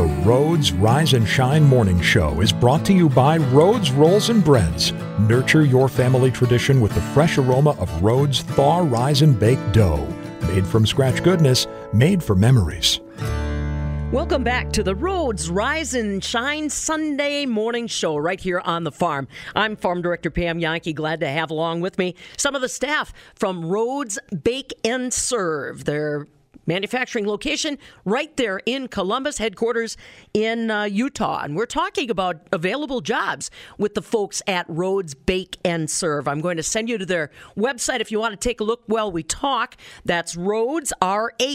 The Rhodes Rise and Shine Morning Show is brought to you by Rhodes Rolls and Breads. Nurture your family tradition with the fresh aroma of Rhodes Thaw Rise and Bake Dough. Made from scratch goodness, made for memories. Welcome back to the Rhodes Rise and Shine Sunday Morning Show right here on the farm. I'm Farm Director Pam Yanke. Glad to have along with me some of the staff from Rhodes Bake and Serve. They're manufacturing location right there in Columbus, headquarters in Utah. And we're talking about available jobs with the folks at Rhodes Bake and Serve. I'm going to send you to their website if you want to take a look while we talk. That's Rhodes, R-H-O-D-E-S,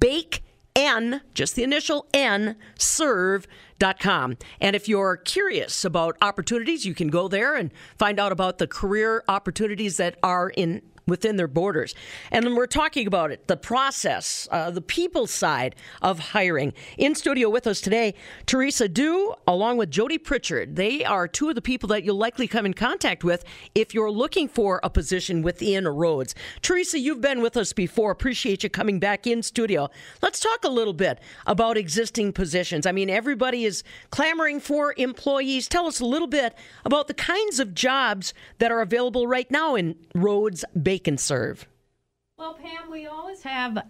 Bake N, just the initial N, serve.com. And if you're curious about opportunities, you can go there and find out about the career opportunities that are in within their borders. And we're talking about it, the process, the people side of hiring. In studio with us today, Teresa Dew, along with Jody Pritchard. They are two of the people that you'll likely come in contact with if you're looking for a position within Rhodes. Teresa, you've been with us before. Appreciate you coming back in studio. Let's talk a little bit about existing positions. I mean, everybody is clamoring for employees. Tell us a little bit about the kinds of jobs that are available right now in Rhodes Bake and Serve. Well, Pam, we always have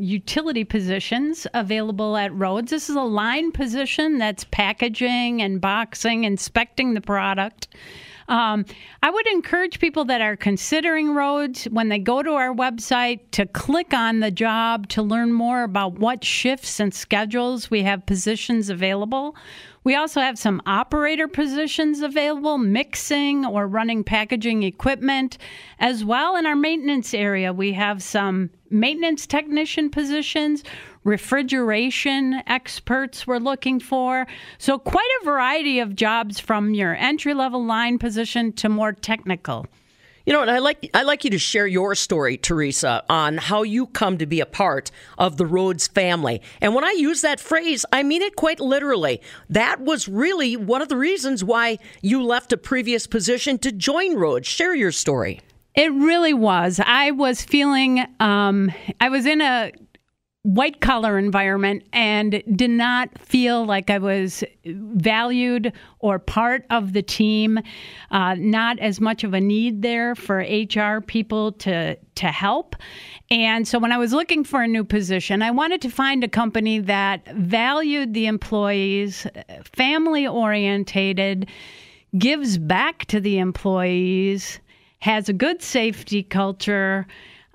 utility positions available at Rhodes. This is a line position that's packaging and boxing, inspecting the product. I would encourage people that are considering Rhodes, when they go to our website, to click on the job to learn more about what shifts and schedules we have positions available. We also have some operator positions available, mixing or running packaging equipment. As well, in our maintenance area, we have some maintenance technician positions, refrigeration experts we're looking for. So quite a variety of jobs, from your entry-level line position to more technical. You know, and I'd like you to share your story, Teresa, on how you come to be a part of the Rhodes family. And when I use that phrase, I mean it quite literally. That was really one of the reasons why you left a previous position to join Rhodes. Share your story. It really was. I was feeling, I was in a white-collar environment and did not feel like I was valued or part of the team. Not as much of a need there for HR people to help. And so when I was looking for a new position, I wanted to find a company that valued the employees, family-orientated, gives back to the employees, has a good safety culture,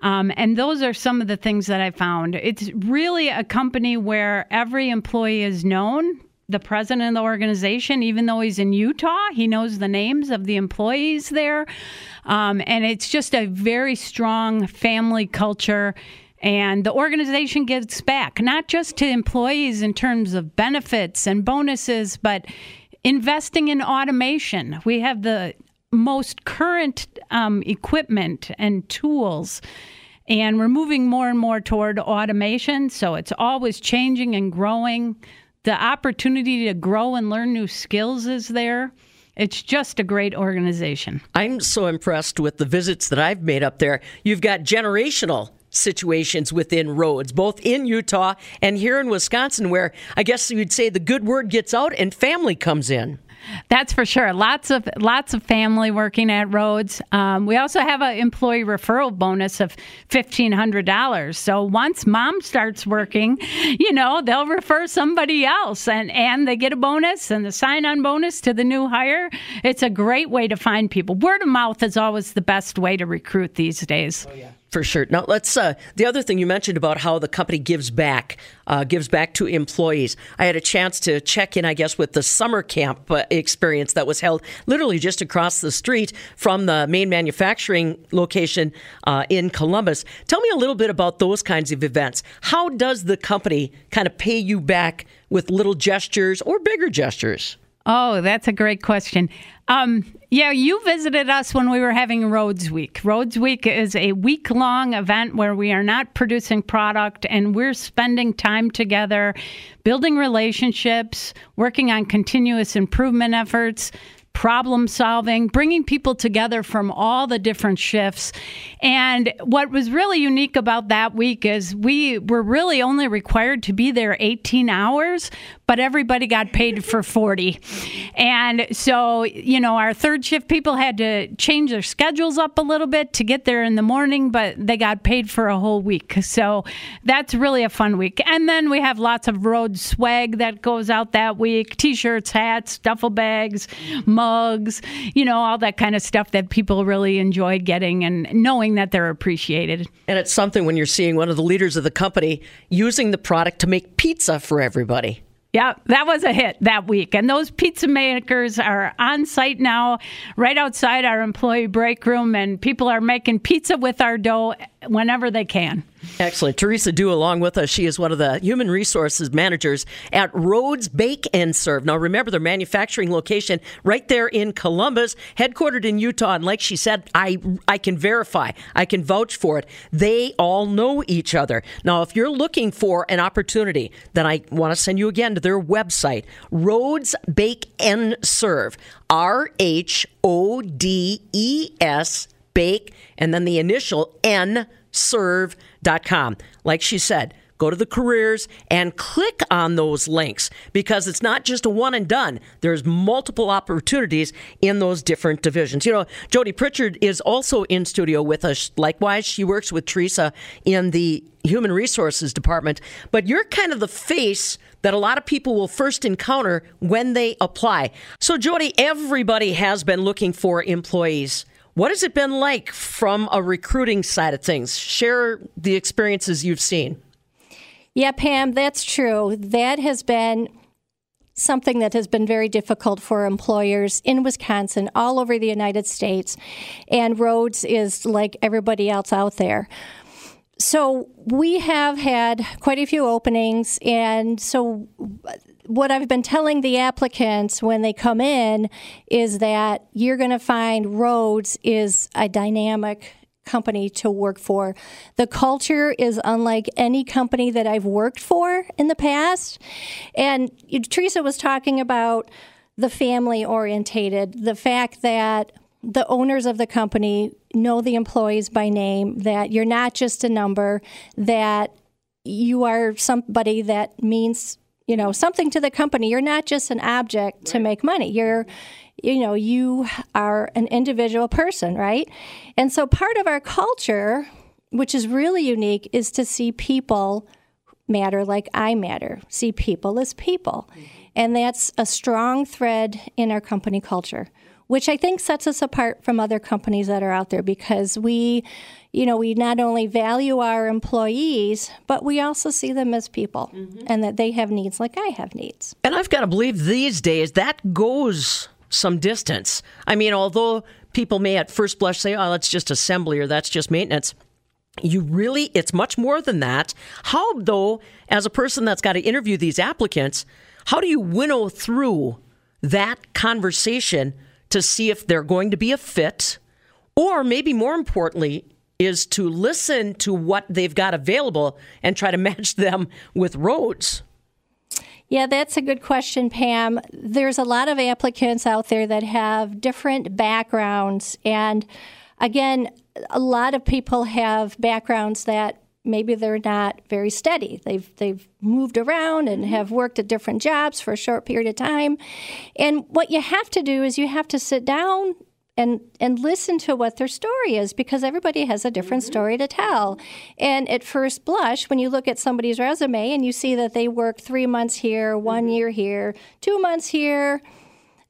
and those are some of the things that I found. It's really a company where every employee is known. The president of the organization, even though he's in Utah, he knows the names of the employees there. And it's just a very strong family culture. And the organization gives back, not just to employees in terms of benefits and bonuses, but investing in automation. We have the most current equipment and tools, and we're moving more and more toward automation, so it's always changing and growing. The opportunity to grow and learn new skills is there. It's just a great organization. I'm so impressed with the visits that I've made up there. You've got generational situations within Rhodes, both in Utah and here in Wisconsin, where I guess you'd say the good word gets out and family comes in. That's for sure. Lots of family working at Rhodes. We also have an employee referral bonus of $1,500. So once mom starts working, you know, they'll refer somebody else, and they get a bonus and the sign-on bonus to the new hire. It's a great way to find people. Word of mouth is always the best way to recruit these days. Oh, yeah. For sure. Now, let's. The other thing you mentioned about how the company gives back to employees. I had a chance to check in, I guess, with the summer camp experience that was held literally just across the street from the main manufacturing location in Columbus. Tell me a little bit about those kinds of events. How does the company kind of pay you back with little gestures or bigger gestures? Oh, that's a great question. Yeah, you visited us when we were having Rhodes Week. Rhodes Week is a week-long event where we are not producing product, and we're spending time together, building relationships, working on continuous improvement efforts, problem solving, bringing people together from all the different shifts. And what was really unique about that week is we were really only required to be there 18 hours, but everybody got paid for 40. And so, you know, our third shift people had to change their schedules up a little bit to get there in the morning, but they got paid for a whole week. So that's really a fun week. And then we have lots of Rhodes swag that goes out that week, T-shirts, hats, duffel bags, mugs, you know, all that kind of stuff that people really enjoy getting and knowing that they're appreciated. And it's something when you're seeing one of the leaders of the company using the product to make pizza for everybody. Yeah, that was a hit that week. And those pizza makers are on site now, right outside our employee break room, and people are making pizza with our dough whenever they can. Excellent. Teresa Dew along with us. She is one of the human resources managers at Rhodes Bake and Serve. Now, remember, their manufacturing location right there in Columbus, headquartered in Utah. And like she said, I can verify. I can vouch for it. They all know each other. Now, if you're looking for an opportunity, then I want to send you again to their website, Rhodes Bake and Serve, RHODES Bake, and then the initial nserve.com. Like she said, go to the careers and click on those links, because it's not just a one and done. There's multiple opportunities in those different divisions. You know, Jody Pritchard is also in studio with us. Likewise, she works with Teresa in the Human Resources Department, but you're kind of the face that a lot of people will first encounter when they apply. So, Jody, everybody has been looking for employees. What has it been like from a recruiting side of things? Share the experiences you've seen. Yeah, Pam, that's true. That has been something that has been very difficult for employers in Wisconsin, all over the United States, and Rhodes is like everybody else out there. So we have had quite a few openings, and so what I've been telling the applicants when they come in is that you're going to find Rhodes is a dynamic company to work for. The culture is unlike any company that I've worked for in the past. And Teresa was talking about the family orientated, the fact that the owners of the company know the employees by name, that you're not just a number, that you are somebody that means something to the company. You're not just an object to make money. You are an individual person, right? And so part of our culture, which is really unique, is to see people matter like I matter, see people as people. Mm-hmm. And that's a strong thread in our company culture, which I think sets us apart from other companies that are out there, because we not only value our employees, but we also see them as people, mm-hmm. and that they have needs like I have needs. And I've got to believe these days that goes some distance. I mean, although people may at first blush say, oh, that's just assembly or that's just maintenance, it's much more than that. How, though, as a person that's got to interview these applicants, how do you winnow through that conversation to see if they're going to be a fit, or maybe more importantly, is to listen to what they've got available and try to match them with Rhodes? Yeah, that's a good question, Pam. There's a lot of applicants out there that have different backgrounds. And again, a lot of people have backgrounds that maybe they're not very steady. They've moved around and have worked at different jobs for a short period of time. And what you have to do is you have to sit down and listen to what their story is, because everybody has a different story to tell. And at first blush, when you look at somebody's resume and you see that they worked 3 months here, 1 year here, 2 months here,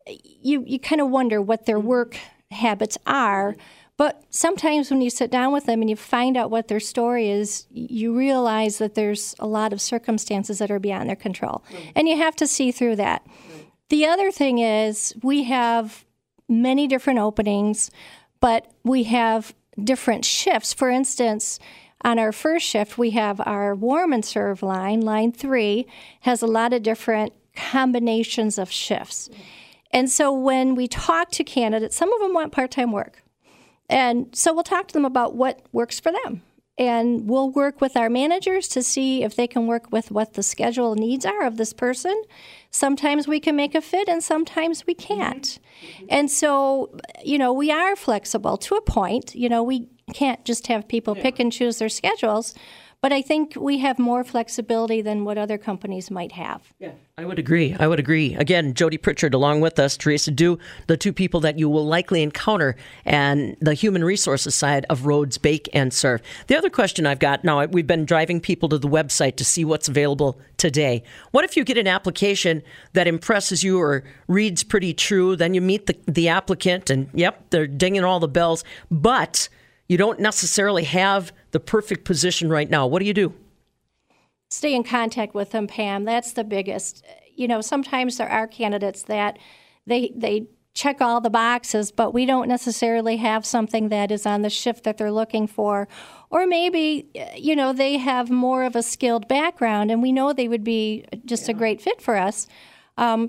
you kind of wonder what their work habits are. But sometimes when you sit down with them and you find out what their story is, you realize that there's a lot of circumstances that are beyond their control. Mm-hmm. And you have to see through that. Mm-hmm. The other thing is we have many different openings, but we have different shifts. For instance, on our first shift, we have our warm and serve line. Line 3 has a lot of different combinations of shifts. Mm-hmm. And so when we talk to candidates, some of them want part-time work. And so we'll talk to them about what works for them. and we'll work with our managers to see if they can work with what the schedule needs are of this person. Sometimes we can make a fit and sometimes we can't. Mm-hmm. And so, you know, we are flexible to a point. You know, we can't just have people pick and choose their schedules. But I think we have more flexibility than what other companies might have. Yeah, I would agree. I would agree. Again, Jody Pritchard along with us, Teresa Dew, the two people that you will likely encounter and the human resources side of Rhodes Bake and Serve. The other question I've got now, we've been driving people to the website to see what's available today. What if you get an application that impresses you or reads pretty true, then you meet the applicant and, yep, they're dinging all the bells, but you don't necessarily have the perfect position right now. What do you do? Stay in contact with them, Pam. That's the biggest. You know, sometimes there are candidates that they check all the boxes, but we don't necessarily have something that is on the shift that they're looking for. Or maybe, you know, they have more of a skilled background, and we know they would be just a great fit for us.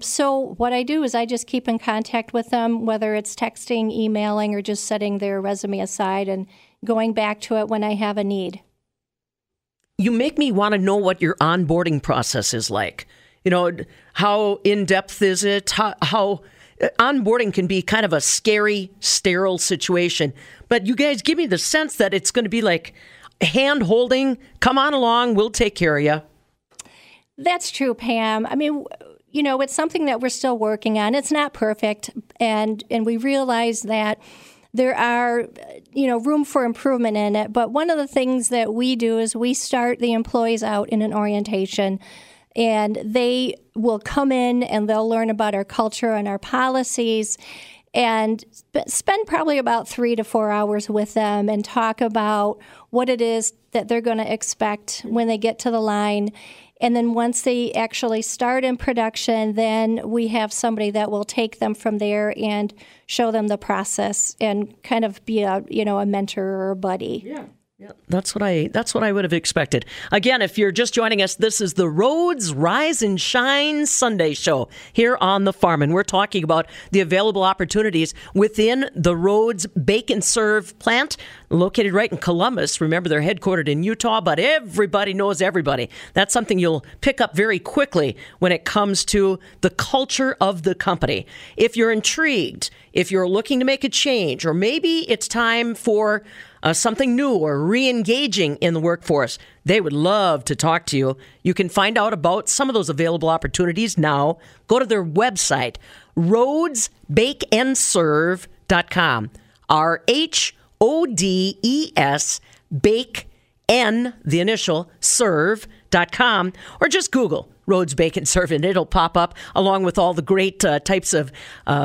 So what I do is I just keep in contact with them, whether it's texting, emailing, or just setting their resume aside and going back to it when I have a need. You make me want to know what your onboarding process is like. You know, how in-depth is it? How onboarding can be kind of a scary, sterile situation. But you guys give me the sense that it's going to be like hand-holding, come on along, we'll take care of you. That's true, Pam. I mean, you know, it's something that we're still working on. It's not perfect, and we realize that there are, you know, room for improvement in it. But one of the things that we do is we start the employees out in an orientation, and they will come in and they'll learn about our culture and our policies and spend probably about 3 to 4 hours with them and talk about what it is that they're going to expect when they get to the line. And then once they actually start in production, then we have somebody that will take them from there and show them the process and kind of be a, you know, a mentor or a buddy. Yeah. Yeah, that's what I would have expected. Again, if you're just joining us, this is the Rhodes Rise and Shine Sunday Show here on the farm, and we're talking about the available opportunities within the Rhodes Bake and Serve plant, located right in Columbus. Remember, they're headquartered in Utah, but everybody knows everybody. That's something you'll pick up very quickly when it comes to the culture of the company. If you're intrigued, if you're looking to make a change, or maybe it's time for something new or re-engaging in the workforce, they would love to talk to you. You can find out about some of those available opportunities now. Go to their website, rhodesbakeandserve.com. RHODES, bake, N, the initial, serve.com, or just Google Rhodes Bake and Serve, and it'll pop up along with all the great types of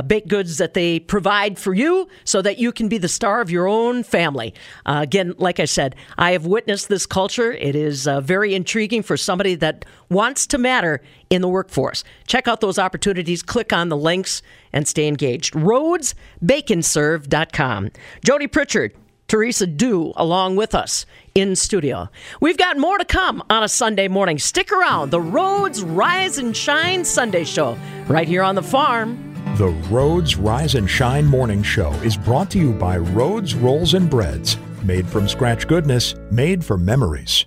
baked goods that they provide for you so that you can be the star of your own family. Again, like I said, I have witnessed this culture. It is very intriguing for somebody that wants to matter in the workforce. Check out those opportunities, click on the links, and stay engaged. RhodesBakeAndServe.com. Jody Pritchard, Teresa Dew along with us in studio. We've got more to come on a Sunday morning. Stick around. The Rhodes Rise and Shine Sunday Show right here on the farm. The Rhodes Rise and Shine Morning Show is brought to you by Rhodes Rolls and Breads. Made from scratch goodness, made for memories.